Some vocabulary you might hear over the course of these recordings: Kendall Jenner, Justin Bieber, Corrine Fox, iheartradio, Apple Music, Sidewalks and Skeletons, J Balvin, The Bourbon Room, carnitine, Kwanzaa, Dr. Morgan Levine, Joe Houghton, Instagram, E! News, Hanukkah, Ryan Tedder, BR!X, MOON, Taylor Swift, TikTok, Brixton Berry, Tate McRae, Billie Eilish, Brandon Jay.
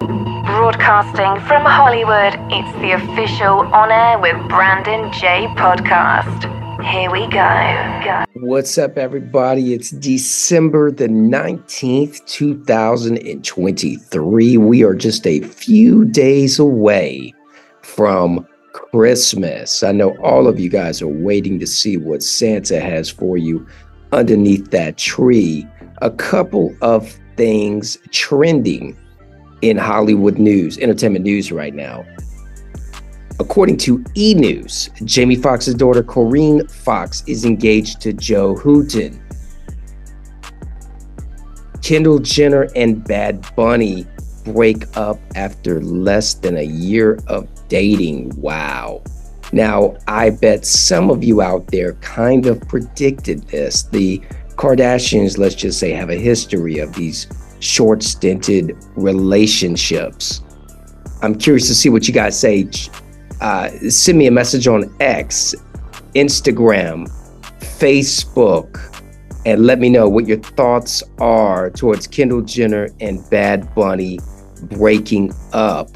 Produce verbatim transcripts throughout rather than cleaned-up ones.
Broadcasting from Hollywood, it's the official On Air with Brandon Jay podcast. Here we go. What's up, everybody? It's December the nineteenth, two thousand twenty-three. We are just a few days away from Christmas. I know all of you guys are waiting to see what Santa has for you underneath that tree. A couple of things trending in Hollywood news, entertainment news right now. According to E! News, Jamie Foxx's daughter Corrine Fox is engaged to Joe Houghton. Kendall Jenner and Bad Bunny break up after less than a year of dating. Wow. Now, I bet some of you out there kind of predicted this. The Kardashians, let's just say, have a history of these short stinted relationships. I'm curious to see what you guys say. Uh, send me a message on X, Instagram, Facebook, and let me know what your thoughts are towards Kendall Jenner and Bad Bunny breaking up.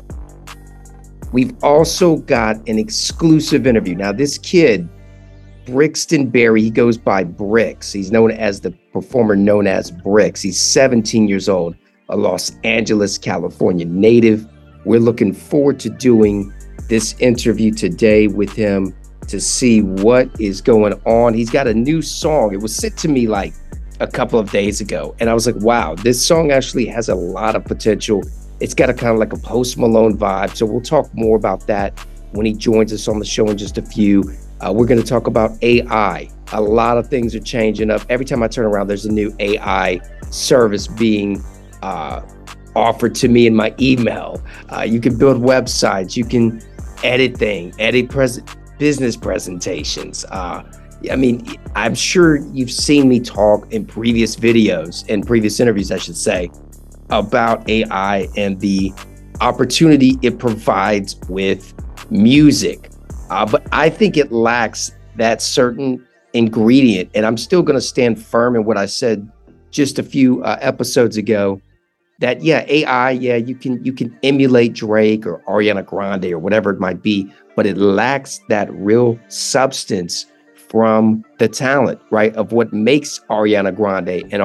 We've also got an exclusive interview. Now, this kid, Brixton Berry, he goes by B R!X. He's known as the performer known as B R!X. He's seventeen years old, a Los Angeles, California native. We're looking forward to doing this interview today with him to see what is going on. He's got a new song. It was sent to me like a couple of days ago, and I was like, wow, this song actually has a lot of potential. It's got a kind of like a Post Malone vibe. So we'll talk more about that when he joins us on the show in just a few. Uh, we're going to talk about A I. A lot of things are changing up. Every time I turn around, there's a new A I service being uh, offered to me in my email. Uh, you can build websites. You can edit things, edit pres- business presentations. Uh, I mean, I'm sure you've seen me talk in previous videos and in previous interviews, I should say, about A I and the opportunity it provides with music. Uh, but I think it lacks that certain ingredient. And I'm still going to stand firm in what I said just a few uh, episodes ago that, yeah, A I, yeah, you can you can emulate Drake or Ariana Grande or whatever it might be, but it lacks that real substance from the talent, right, of what makes Ariana Grande and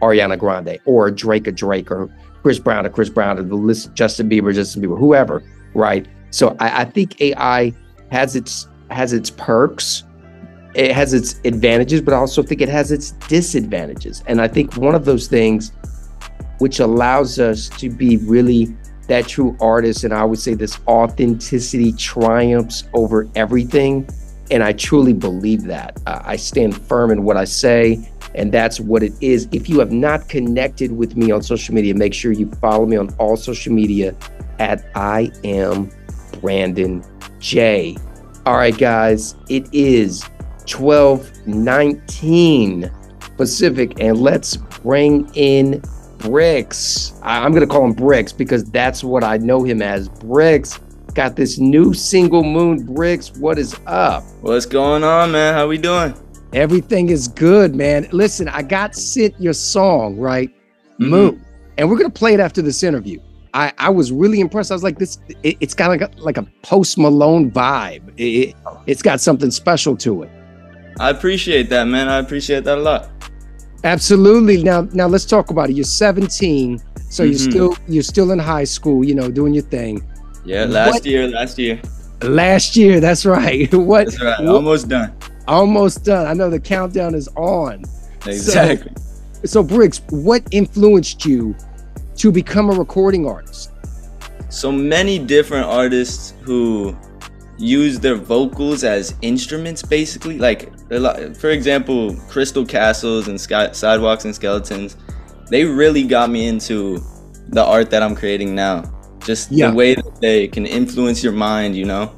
Ariana Grande or Drake or Drake or Chris Brown or Chris Brown or the list, Justin Bieber, Justin Bieber, whoever, right? So I, I think A I has its has its perks, it has its advantages, but I also think it has its disadvantages. And I think one of those things which allows us to be really that true artist, and I would say this authenticity triumphs over everything. And I truly believe that. Uh, I stand firm in what I say, and that's what it is. If you have not connected with me on social media, make sure you follow me on all social media at I Am Brandon Jay. All right, guys, it is twelve nineteen Pacific, and let's bring in B R!X. I'm going to call him B R!X because that's what I know him as. B R!X got this new single, Moon. B R!X, what is up? What's going on, man? How we doing? Everything is good, man. Listen, I got sent your song, right? Mm-hmm. Moon. And we're going to play it after this interview. I, I was really impressed. I was like, this, it, it's got like a, like a Post Malone vibe. It, it's got something special to it. I appreciate that, man. I appreciate that a lot. Absolutely. Now, now let's talk about it. You're seventeen. So mm-hmm. you're still, you're still in high school, you know, doing your thing. Yeah. Last what, year, last year, last year. That's right. What? That's right. What, almost done. Almost done. I know the countdown is on. Exactly. So, so B R!X, what influenced you to become a recording artist? So many different artists who use their vocals as instruments, basically. Like, for example, Crystal Castles and Sky- Sidewalks and Skeletons, they really got me into the art that I'm creating now. Just yeah. the way that they can influence your mind, you know?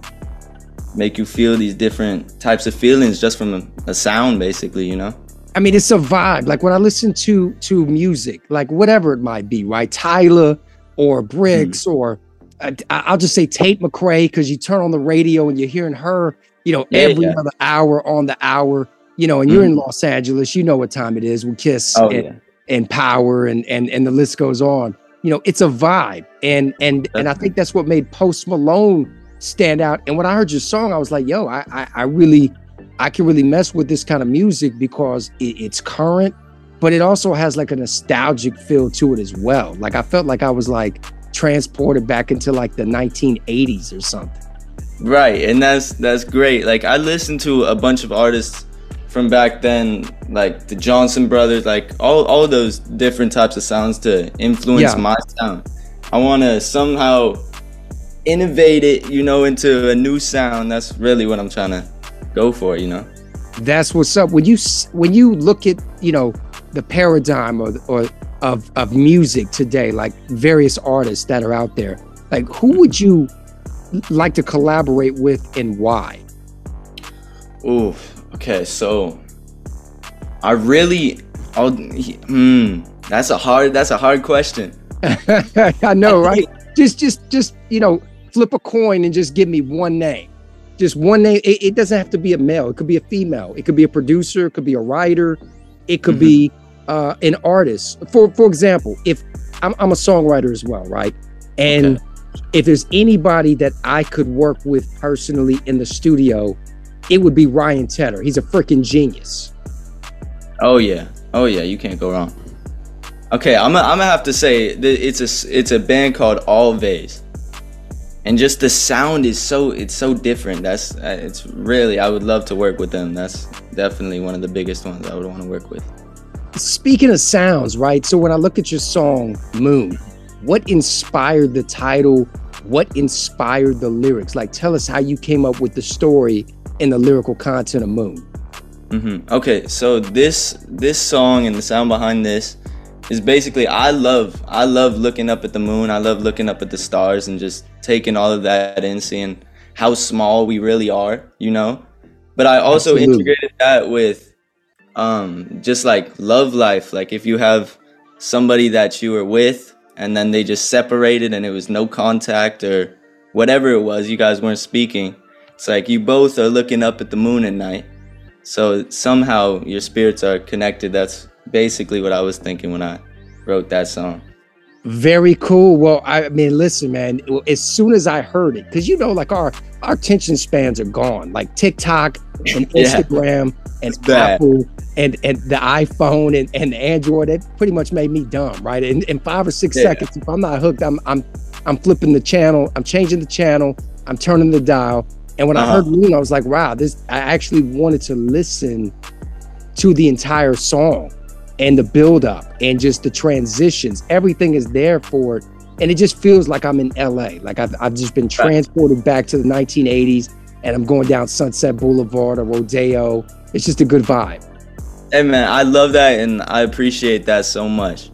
Make you feel these different types of feelings just from a, a sound, basically, you know? I mean, it's a vibe. Like when I listen to to music, like whatever it might be, right? Tyler or B R!X mm. or uh, I'll just say Tate McRae, because you turn on the radio and you're hearing her, you know, yeah, every yeah. other hour on the hour, you know, and mm. you're in Los Angeles, you know what time it is with Kiss oh, and, yeah. and Power and, and, and the list goes on. you know, it's a vibe. And and and I think that's what made Post Malone stand out. And when I heard your song, I was like, yo, I I, I really, I can really mess with this kind of music because it, it's current, but it also has like a nostalgic feel to it as well. Like I felt like I was like transported back into like the nineteen eighties or something. Right, and that's that's great. Like I listened to a bunch of artists from back then, like the Johnson Brothers, like all, all those different types of sounds to influence yeah. my sound. I want to somehow innovate it, you know, into a new sound. That's really what I'm trying to go for, you know. That's what's up. When you when you look at, you know, the paradigm or or of of music today, like various artists that are out there, like who would you like to collaborate with and why? Ooh. Okay, so I really, I'll, hmm, that's a hard, that's a hard question. I know, right? just, just, just, you know, flip a coin and just give me one name. Just one name. It, it doesn't have to be a male. It could be a female. It could be a producer. It could be a writer. It could mm-hmm. be uh, an artist. For for example, if I'm, I'm a songwriter as well, right? And okay. if there's anybody that I could work with personally in the studio, it would be Ryan Tedder. He's a freaking genius. Oh yeah, oh yeah, you can't go wrong. Okay, I'm gonna I'm have to say that it's a it's a band called All Vays, and just the sound is so it's so different. That's it's really I would love to work with them. That's definitely one of the biggest ones I would want to work with. Speaking of sounds, right? So when I look at your song Moon, what inspired the title? What inspired the lyrics? Like, tell us how you came up with the story in the lyrical content of Moon. Mm-hmm. Okay, so this this song and the sound behind this is basically I love I love looking up at the moon. I love looking up at the stars and just taking all of that in, seeing how small we really are, you know. But I also Absolutely. integrated that with um, just like love life. Like if you have somebody that you were with and then they just separated and it was no contact or whatever it was, you guys weren't speaking. It's like you both are looking up at the moon at night. So somehow your spirits are connected. That's basically what I was thinking when I wrote that song. Very cool. Well, I mean, listen, man, as soon as I heard it, because, you know, like our, our attention spans are gone, like TikTok and Instagram yeah, and Apple and, and the iPhone and, and the Android. It pretty much made me dumb, right? In, in five or six yeah. seconds, if I'm not hooked, I'm, I'm, I'm flipping the channel. I'm changing the channel. I'm turning the dial. And when uh-huh. I heard Moon, I was like, wow, this, I actually wanted to listen to the entire song and the build up and just the transitions. Everything is there for it. And it just feels like I'm in L A. Like I've, I've just been transported back to the nineteen eighties and I'm going down Sunset Boulevard or Rodeo. It's just a good vibe. Hey man, I love that. And I appreciate that so much.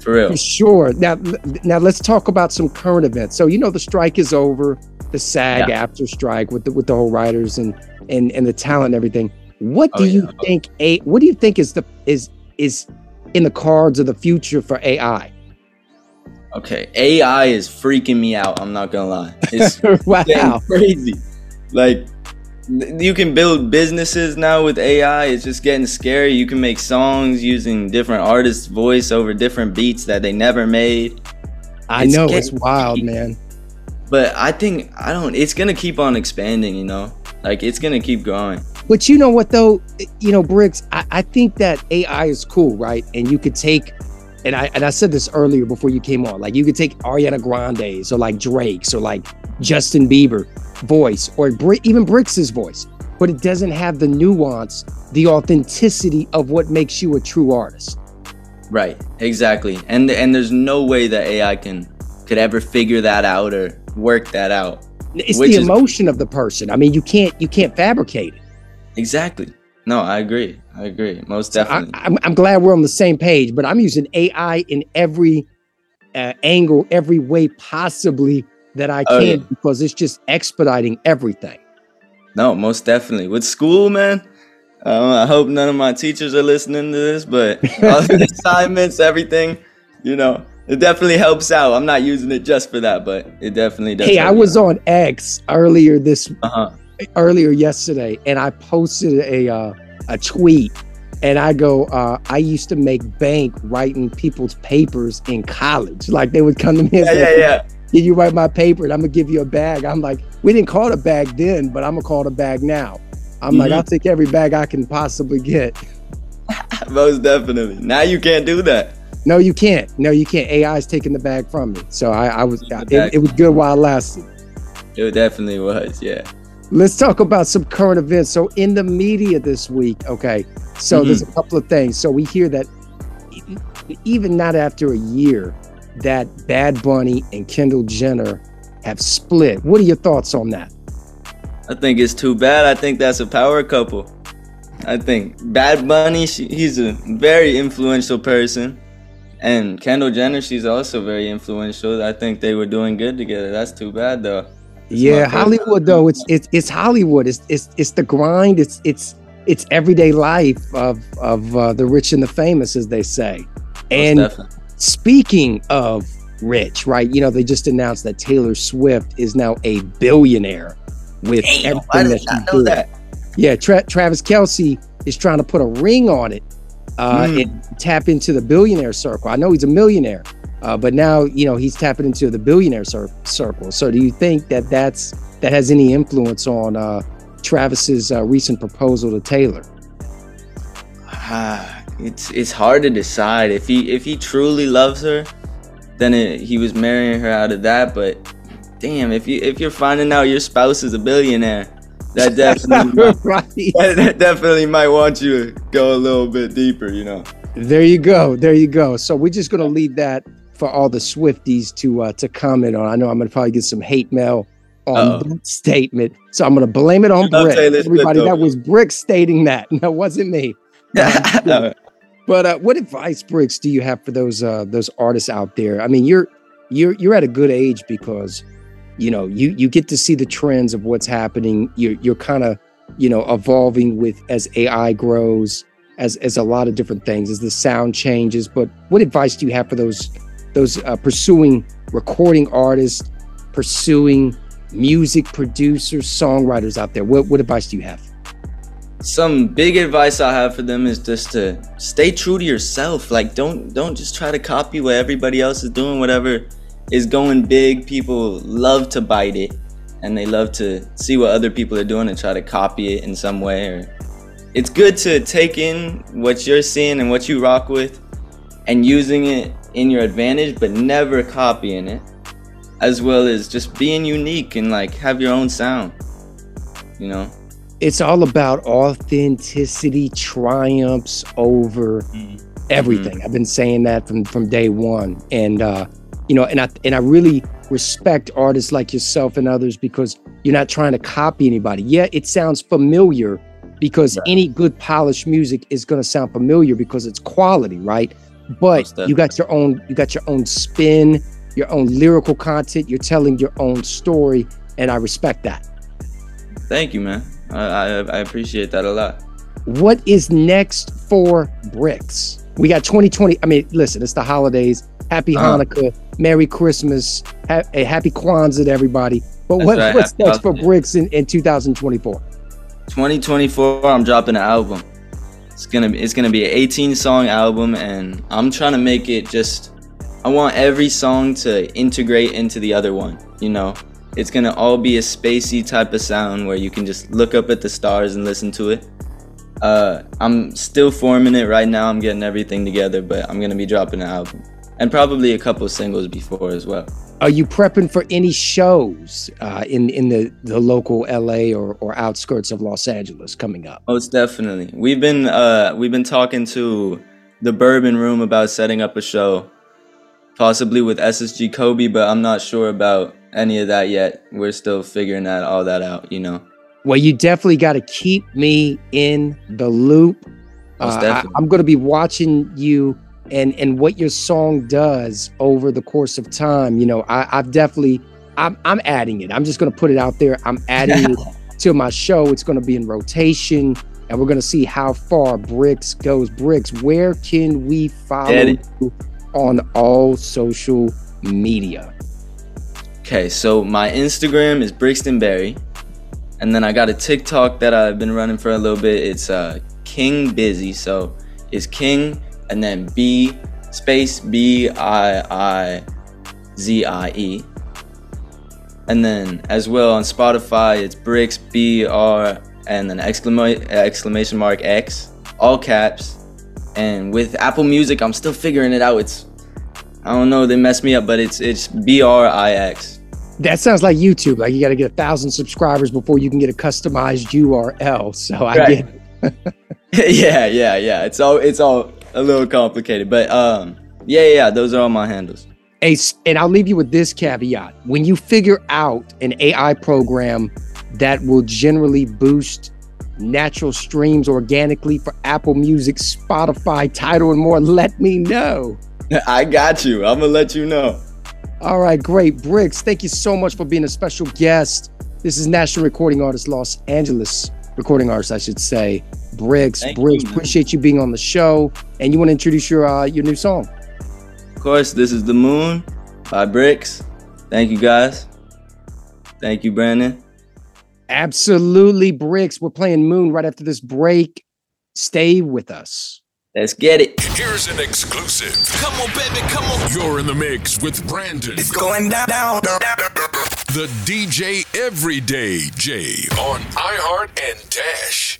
For real. For sure. Now, now let's talk about some current events. So, you know, the strike is over. The SAG yeah. after strike with the with the whole writers and and and the talent and everything. What do oh, you yeah. think a what do you think is the is is in the cards of the future for A I? Okay, A I is freaking me out. I'm not gonna lie. It's wow. crazy. Like you can build businesses now with A I. It's just getting scary. You can make songs using different artists' voice over different beats that they never made. I it's know it's wild, crazy. man. But I think, I don't, it's going to keep on expanding, you know, like it's going to keep growing. But you know what though, you know, Brix, I, I think that A I is cool, right? And you could take, and I and I said this earlier before you came on, like you could take Ariana Grande's or like Drake's or like Justin Bieber voice or Br- even Brix's voice, but it doesn't have the nuance, the authenticity of what makes you a true artist. Right, exactly. And and there's no way that A I can could ever figure that out or work that out. It's the emotion is, of the person. I mean, you can't you can't fabricate it. Exactly. No, I agree. I agree. Most so definitely. I, I'm, I'm glad we're on the same page, but I'm using A I in every uh, angle, every way possibly that I oh, can yeah. because it's just expediting everything. No, most definitely. With school, man, um, I hope none of my teachers are listening to this, but all the assignments, everything, you know. It definitely helps out. I'm not using it just for that, but it definitely does. Hey, I was out. on X earlier this, uh-huh. earlier yesterday, and I posted a uh, a tweet And I go, uh, I used to make bank writing people's papers in college. Like they would come to me and yeah, say, yeah, yeah. Did you write my paper? And I'm going to give you a bag. I'm like, we didn't call it a bag then, but I'm going to call it a bag now. I'm mm-hmm. like, I'll take every bag I can possibly get. Most definitely. Now you can't do that. No, you can't. No, you can't. A I is taking the bag from me. So I, I was, I, it, it was good while it lasted. It definitely was. Yeah. Let's talk about some current events. So in the media this week. Okay. So mm-hmm. there's a couple of things. So we hear that even not after a year that Bad Bunny and Kendall Jenner have split. What are your thoughts on that? I think it's too bad. I think that's a power couple. I think Bad Bunny, she, he's a very influential person. And Kendall Jenner, she's also very influential. I think they were doing good together. That's too bad, though. It's yeah, Hollywood, though. It's it's it's Hollywood. It's it's it's the grind. It's it's it's everyday life of of uh, the rich and the famous, as they say. And definitely. Speaking of rich, right? You know, they just announced that Taylor Swift is now a billionaire with Damn, everything I did that she did. That. Yeah, Tra- Travis Kelce is trying to put a ring on it. Uh, mm. and tap into the billionaire circle. I know he's a millionaire, uh, but now, you know, he's tapping into the billionaire cir- circle. So do you think that that's, that has any influence on uh, Travis's uh, recent proposal to Taylor? Ah, it's it's hard to decide. If he if he truly loves her, then it, he was marrying her out of that. But damn, if you if you're finding out your spouse is a billionaire, that definitely, might, right. that definitely might want you to go a little bit deeper, you know. There you go. There you go. So we're just going to leave that for all the Swifties to uh, to comment on. I know I'm going to probably get some hate mail on Uh-oh. that statement. So I'm going to blame it on Brick. Everybody, that was Brick stating that. No, it wasn't me. Um, but uh, what advice, Bricks, do you have for those uh, those artists out there? I mean, you're you're you're at a good age because you know, you, you get to see the trends of what's happening. You're, you're kind of, you know, evolving with as A I grows, as as a lot of different things, as the sound changes. But what advice do you have for those those uh, pursuing recording artists, pursuing music producers, songwriters out there? What what advice do you have? Some big advice I have for them is just to stay true to yourself. Like, don't don't just try to copy what everybody else is doing, whatever is going big. People love to bite it and they love to see what other people are doing and try to copy it in some way. Or it's good to take in what you're seeing and what you rock with and using it in your advantage, but never copying it, as well as just being unique and like have your own sound, you know? It's all about authenticity triumphs over mm-hmm. everything. Mm-hmm. I've been saying that from, from day one. And, uh, You know, and I and I really respect artists like yourself and others because you're not trying to copy anybody. Yeah, it sounds familiar because right. any good polished music is going to sound familiar because it's quality, right? But you got your own, you got your own spin, your own lyrical content. You're telling your own story, and I respect that. Thank you, man. I I, I appreciate that a lot. What is next for Bricks? We got twenty twenty. I mean, listen, it's the holidays. Happy Hanukkah, um, Merry Christmas, ha- a Happy Kwanzaa to everybody. But what, right, what's happy next for Bricks in, in twenty twenty-four? twenty twenty-four, I'm dropping an album. It's gonna it's gonna be an eighteen song album, and I'm trying to make it just. I want every song to integrate into the other one. You know, it's gonna all be a spacey type of sound where you can just look up at the stars and listen to it. Uh, I'm still forming it right now. I'm getting everything together, but I'm gonna be dropping an album. And probably a couple of singles before as well. Are you prepping for any shows uh, in in the, the local L A or, or outskirts of Los Angeles coming up? Most definitely. We've been uh, we've been talking to The Bourbon Room about setting up a show, possibly with S S G Kobe, but I'm not sure about any of that yet. We're still figuring that all that out, you know. Well, you definitely got to keep me in the loop. Most uh, I, I'm going to be watching you. And and what your song does over the course of time, you know, I, I've definitely, I'm I'm adding it. I'm just gonna put it out there. I'm adding it to my show. It's gonna be in rotation, and we're gonna see how far Bricks goes. Bricks, where can we follow you on all social media? Okay, so my Instagram is Brixton Berry, and then I got a TikTok that I've been running for a little bit. It's uh, King Busy. So it's King and then B space B I I Z I E. And then as well on Spotify, it's Brix B R and then exclama- exclamation mark X, all caps. And with Apple Music, I'm still figuring it out. It's, I don't know, they messed me up, but it's it's B R I X. That sounds like YouTube. Like you got to get a thousand subscribers before you can get a customized U R L. So I right. get it. yeah, yeah, yeah. It's all it's all a little complicated, but um, yeah, yeah. Those are all my handles. Hey, and I'll leave you with this caveat: when you figure out an A I program that will generally boost natural streams organically for Apple Music, Spotify, Tidal, and more, let me know. I got you. I'm gonna let you know. All right, great. Brix, thank you so much for being a special guest. This is National Recording Artist, Los Angeles Recording Artist, I should say. Brix, thank Brix, you, appreciate you being on the show. And you want to introduce your uh, your new song? Of course, this is The Moon by Brix. Thank you, guys. Thank you, Brandon. Absolutely, Brix. We're playing Moon right after this break. Stay with us. Let's get it. Here's an exclusive. Come on, baby, come on. You're in the mix with Brandon. It's going down, down, down, down, down. The D J Everyday J on iHeart and Dash.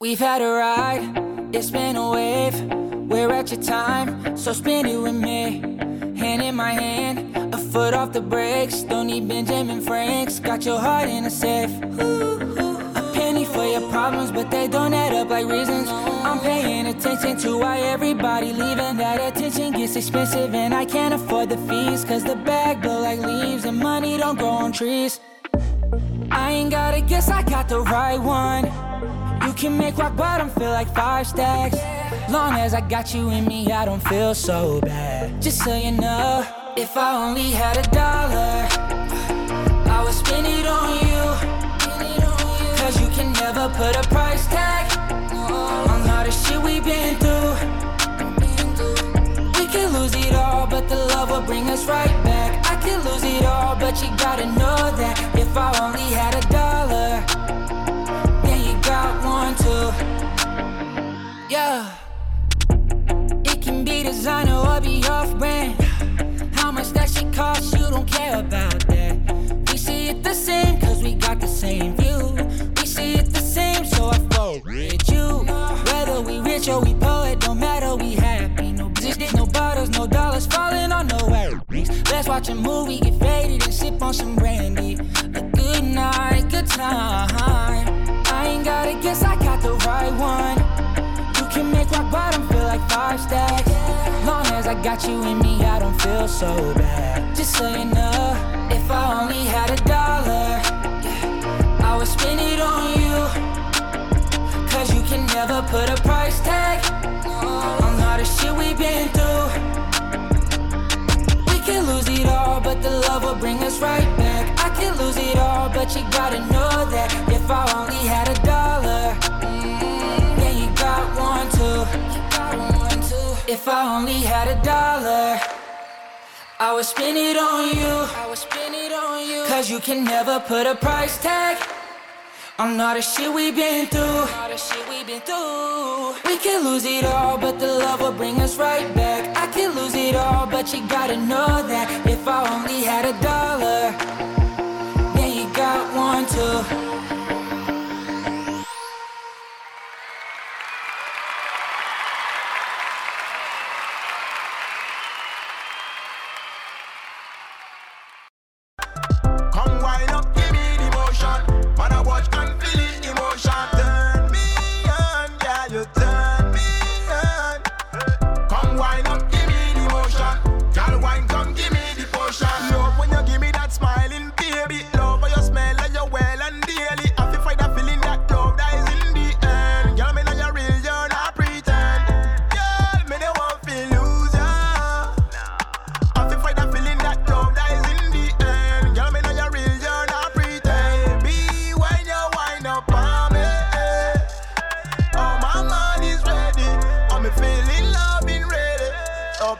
We've had a ride, it's been a wave. We're at your time, so spin it with me. Hand in my hand, a foot off the brakes. Don't need Benjamin Franks. Got your heart in a safe. A penny for your problems, but they don't add up like reasons. I'm paying attention to why everybody leaving. That attention gets expensive and I can't afford the fees. Cause the bag blow like leaves and money don't grow on trees. I ain't gotta guess, I got the right one. You can make rock bottom feel like five stacks. Long as I got you in me, I don't feel so bad. Just so you know, if I only had a dollar, I would spend it on you. Cause you can never put a price tag on all the shit we've been through. We can lose it all, but the love will bring us right back. I can lose it all, but you gotta know that if I only had a dollar, then you got one too. Yeah. It can be designer or be off brand. How much that shit costs, you don't care about that. We see it the same, cause we got the same view. We see it the same, so I flow with you. Whether we rich or we poor, it don't matter, we happy. No bitches, no bottles, no dollars falling on no airwaves. Let's watch a movie, get faded, and sip on some brandy. A good night, good time. I ain't gotta guess, I got the right one. Can make rock bottom feel like five stacks. Long as I got you in me, I don't feel so bad. Just so you know, if I only had a dollar, I would spend it on you. Cause you can never put a price tag on all the shit we've been through. We can lose it all, but the love will bring us right back. I can lose it all, but you gotta know that if I only had a dollar, One, two. One, two. If I only had a dollar, I would spend it on you. I would spend it on you. Cause you can never put a price tag on all the shit we've been through. All the shit we've been through. We can lose it all, but the love will bring us right back. I can lose it all, but you gotta know that if I only had a dollar, then you got one too.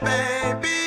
Turn me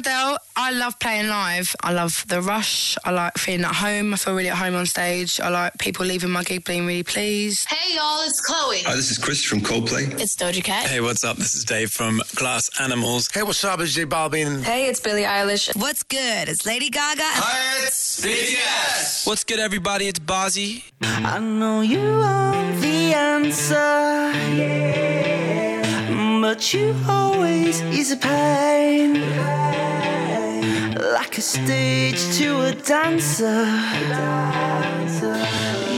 Adele, I love playing live. I love the rush. I like feeling at home. I feel really at home on stage. I like people leaving my gig being really pleased. Hey, y'all, it's Chloe. Hi, this is Chris from Coldplay. It's Doja Cat. Hey, what's up? This is Dave from Glass Animals. Hey, what's up? It's J Balvin. Hey, it's Billie Eilish. What's good? It's Lady Gaga. Hi, it's B T S. What's good, everybody? It's Bozzy. I know you are the answer, yeah. But you always is a pain, like a stage to a dancer, dancer.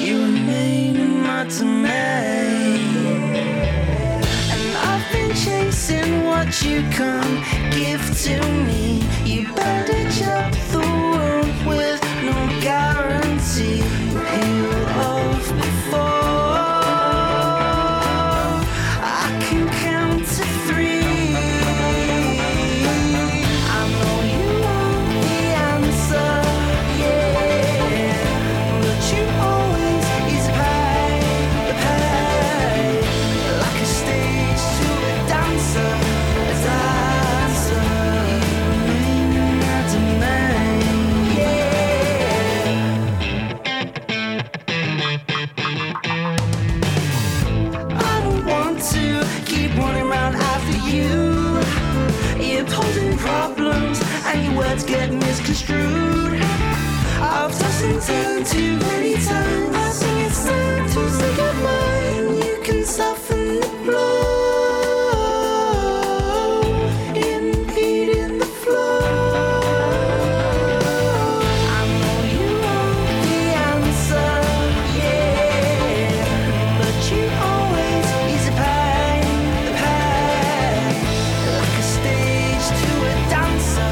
You remain my domain, yeah. And I've been chasing what you can't give to me. You bandage up the world with no guarantee. Heal off before I can count to three. Words get misconstrued. I've tossed and turned too many times. I think it's time to stick up mine. You can soften the blow, impeding the flow. I know you want the answer, yeah, but you always ease the pain, the pain, like a stage to a dancer.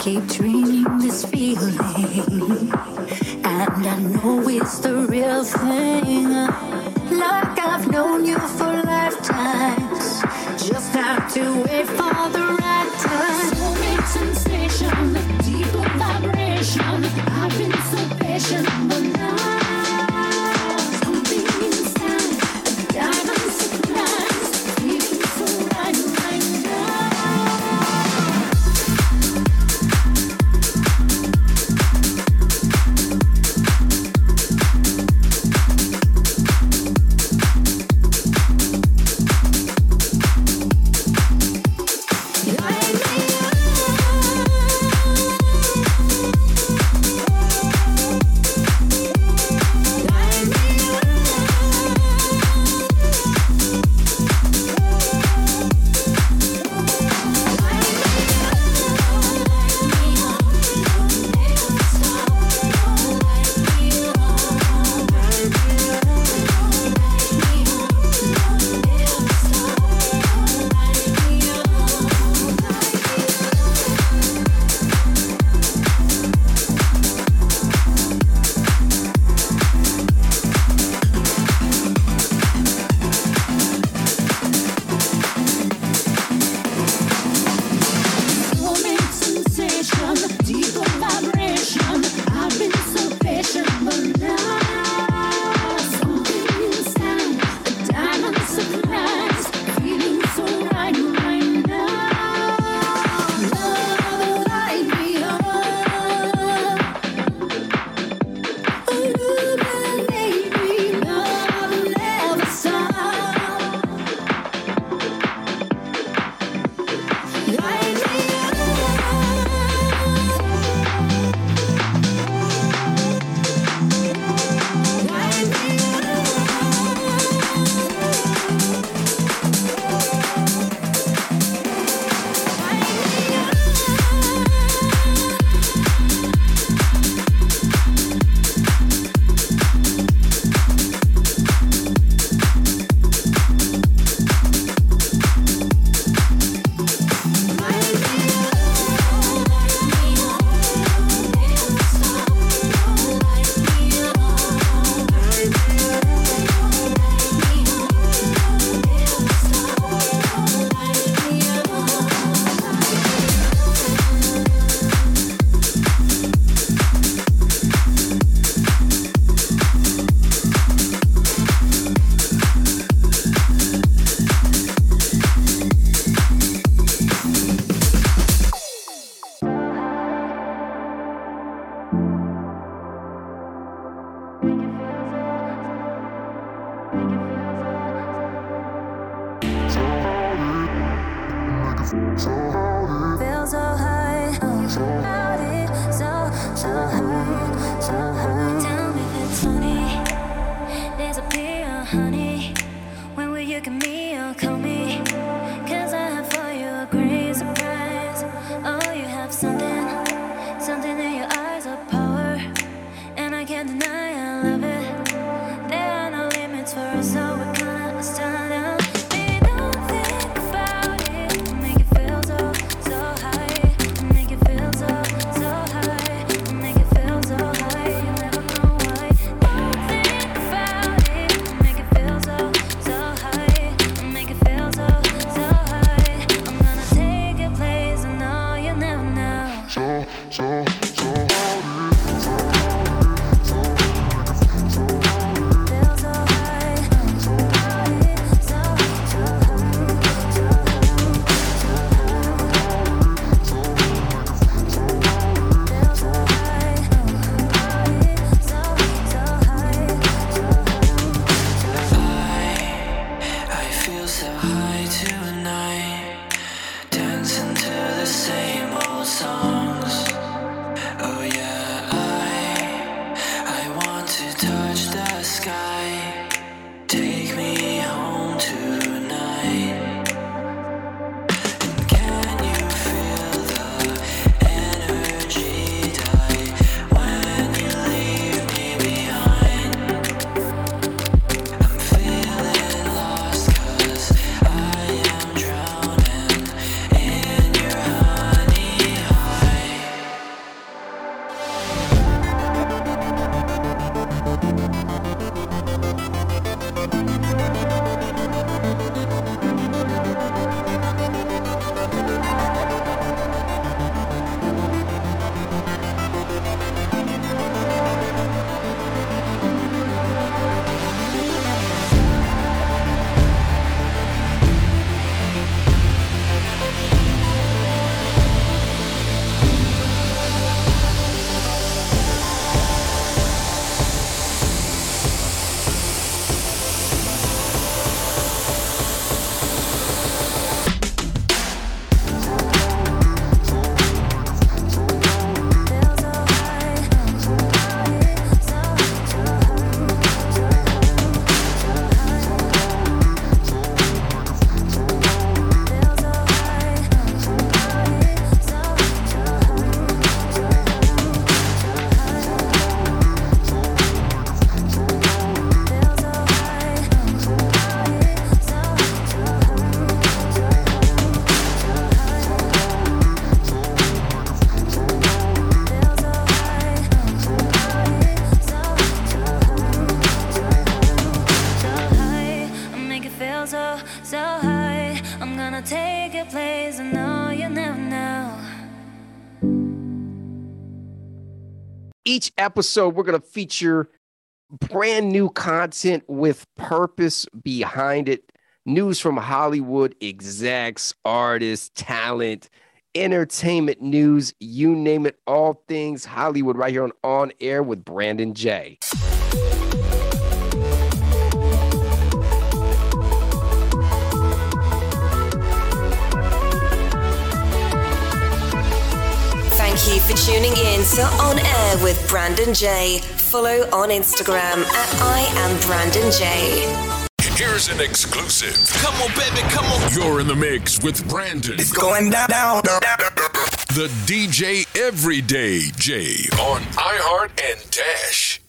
Keep dreaming this feeling, and I know it's the real thing. Like I've known you for lifetimes, just have to wait for the right time. So big sensation, deeper vibration. I've been so patient, but now something inside, a diamond surprise, feeling so right right now. Feel so high, so high, so, so high, so high. Tell me if it's funny, there's a pill, honey. When will you give me or call me? Cause I have for you a great surprise. Oh, you have something, something in your eyes of power. And I can't deny I love it. There are no limits for us, so we're gonna start out. Each episode, we're going to feature brand new content with purpose behind it. News from Hollywood, execs, artists, talent, entertainment news, you name it, all things Hollywood right here on On Air with Brandon Jay. Thank you for tuning in to On Air with Brandon Jay. Follow on Instagram at I am Brandon Jay. Here's an exclusive. Come on, baby, come on. You're in the mix with Brandon. It's going down, down, down, down, down. The D J Everyday Jay on iHeart and Dash.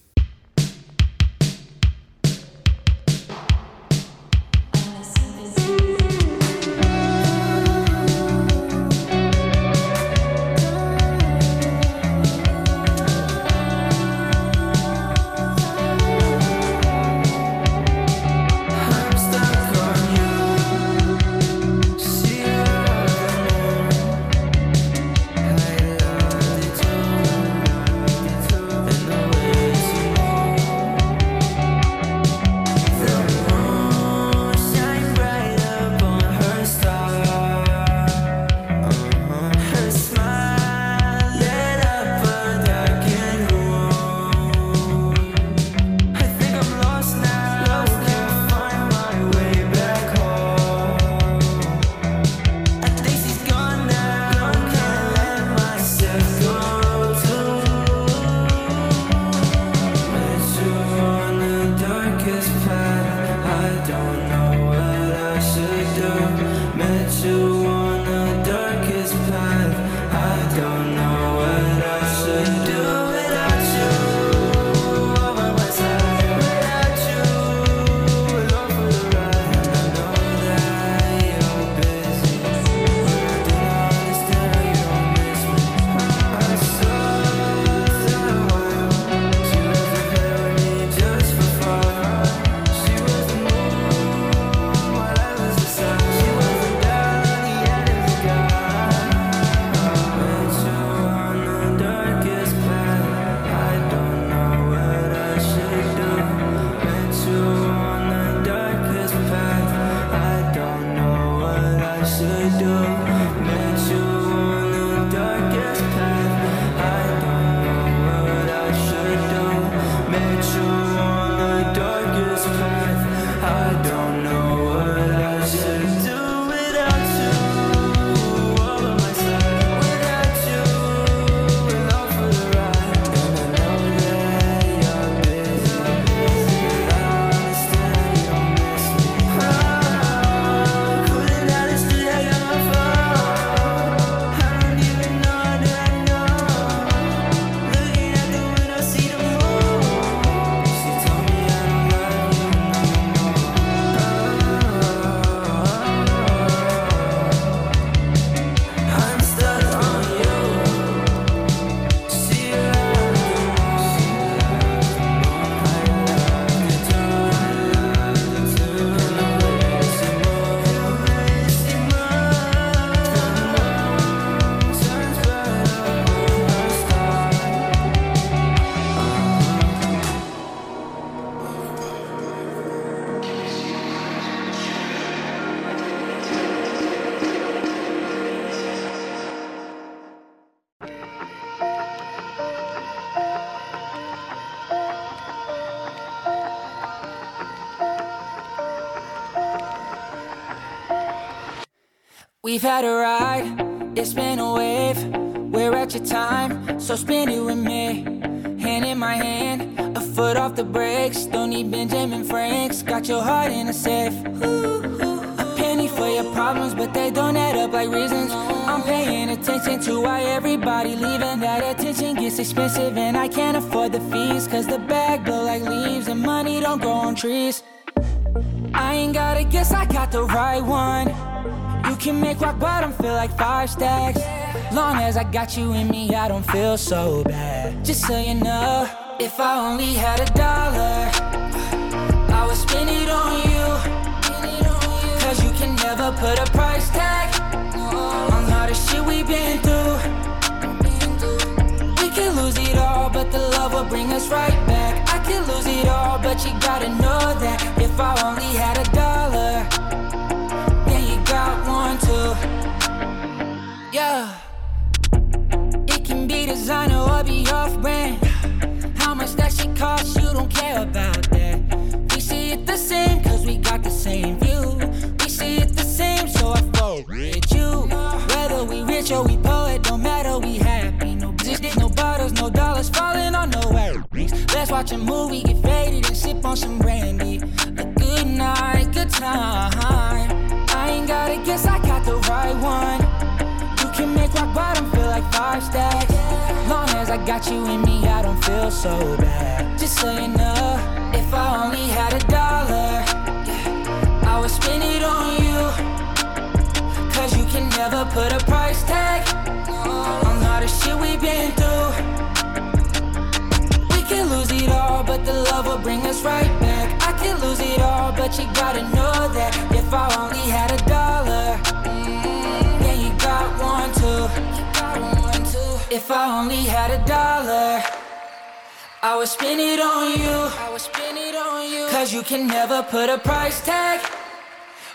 We've had a ride, it's been a wave. We're at your time, so spin it with me. Hand in my hand, a foot off the brakes. Don't need Benjamin Franks, got your heart in a safe. A penny for your problems, but they don't add up like reasons. I'm paying attention to why everybody leaving. That attention gets expensive and I can't afford the fees, cause the bag blow like leaves and money don't grow on trees. I ain't gotta guess, I got the right one. You can make rock bottom feel like five stacks. Long as I got you in me, I don't feel so bad. Just so you know, if I only had a dollar, I would spend it on you. Cause you can never put a price tag on all the shit we've been through. We can lose it all, but the love will bring us right back. I can lose it all, but you gotta know that if I only had a dollar, too. Yeah, it can be designer or be off brand. How much that shit costs, you don't care about that. We see it the same, cause we got the same view. We see it the same, so I flow with you. Whether we rich or we poor, it don't matter, we happy. No bitches, no bottles, no dollars falling on no earrings. Let's watch a movie, get faded and sip on some brandy. A good night, good time. I ain't gotta guess, I got the right one. You can make rock bottom feel like five stacks. Long as I got you in me, I don't feel so bad. Just so you know, if I only had a dollar, I would spend it on you. Cause you can never put a price tag on all the shit we've been through. We can lose it all, but the love will bring us right back. I can lose it all, but you gotta know that if I only had a dollar, mm-hmm, yeah, you got one too. You got one too. If I only had a dollar, I would spend it on you. I would spend it on you. Cause you can never put a price tag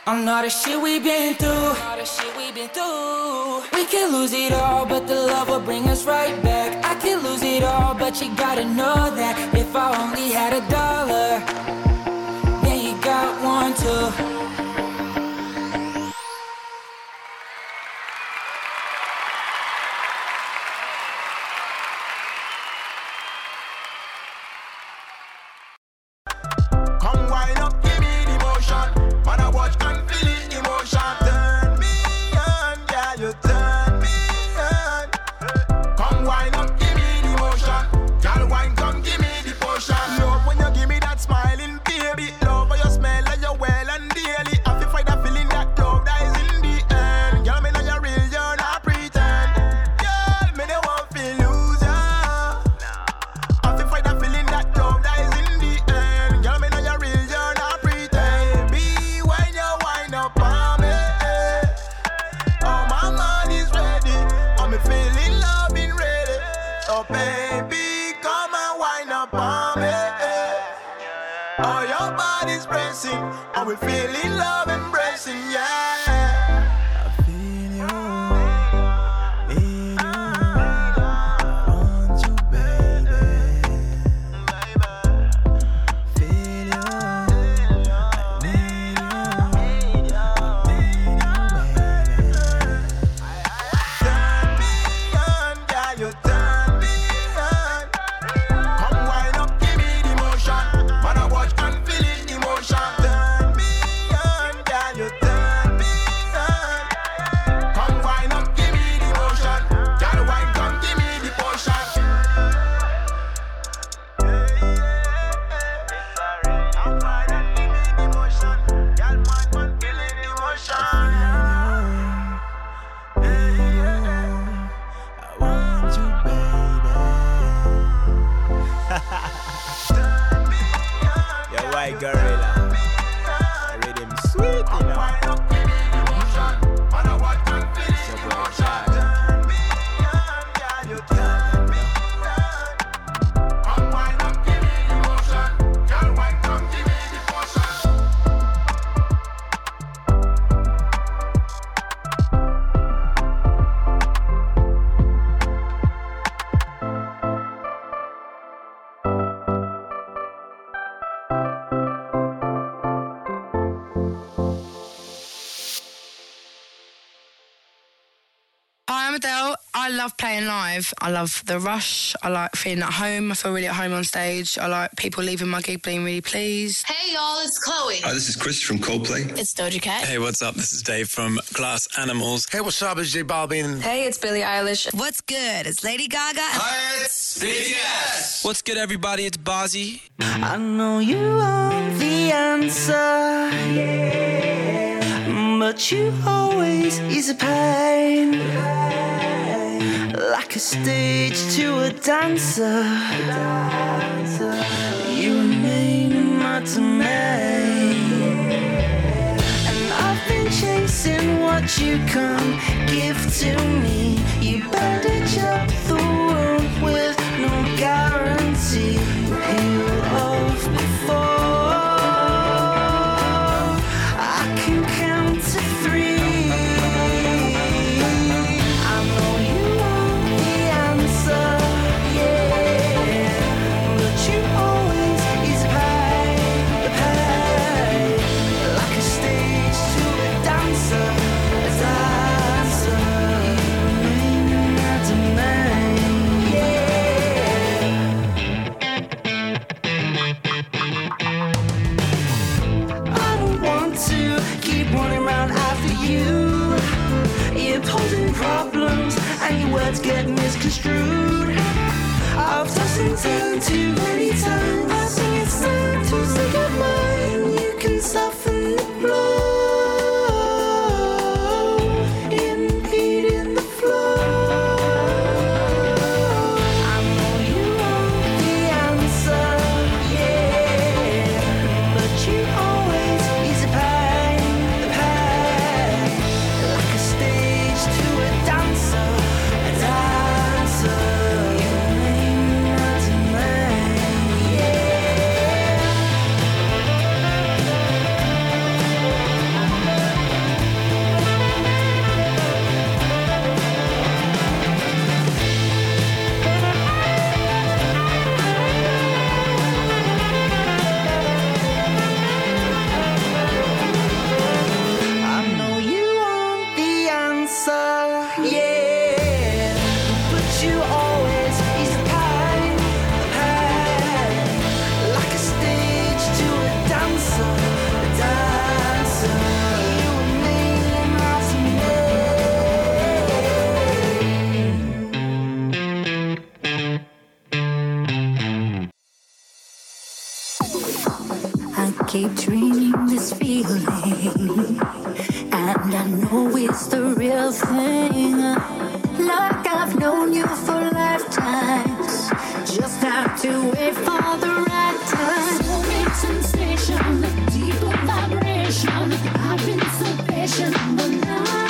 on all the shit we've been through. All the shit we've been through. We can lose it all, but the love will bring us right back. I can lose it all, but you gotta know that if I only had a dollar, got one too. Come wind up, give me the motion. Man, I watch and feel the emotion. Turn me on, yeah, you turn me on. Come wind up, give me the motion. Girl, wine, come give me the potion. Love when you give me that smiling baby. I will feel in love embracing, yeah. I feel you, in you. I want you, baby. Feel you, I need you, I need you, baby. Turn me on, yeah, you turn me on. Come wind up, give me the motion. Man, I watch and feel it, the motion. Turn me Riverdale, I love playing live. I love the rush. I like feeling at home. I feel really at home on stage. I like people leaving my gig being really pleased. Hey, y'all, it's Chloe. Hi, this is Chris from Coldplay. It's Doja Cat. Hey, what's up? This is Dave from Glass Animals. Hey, what's up? It's J Balvin. Hey, it's Billie Eilish. What's good? It's Lady Gaga. Hi, it's B T S. What's good, everybody? It's Bozzy. I know you aren't the answer, yeah, but you always ease a pain, like a stage to a dancer, you remain my domain. And I've been chasing what you come give to me. You bandage up the world with no guarantee. Heal off before I can count to three. I know you want the answer, yeah, but you always is pain, the pain, like a stage to a dancer, a dancer. You remain in my domain, yeah. I don't want to keep running around after you. You're posing problems and your words get misconstrued. I've tossed and turned too many times. I think it's time to say goodbye. You can soften the blow, impeding the flow. I know you want the answer, yeah, but you always is a pain, the pain, like a stage to a dancer, a dancer. You remain my domain, yeah. I know you want the answer, yeah, but you always is the pain, the pain, like a stage to a dancer, a dancer. You remain in my domain. I keep dreaming this feeling, and I know it's the real thing. Like I've known you for lifetimes, just have to wait for the right time. Soulmate sensation, deeper vibration. I've been so patient, but now.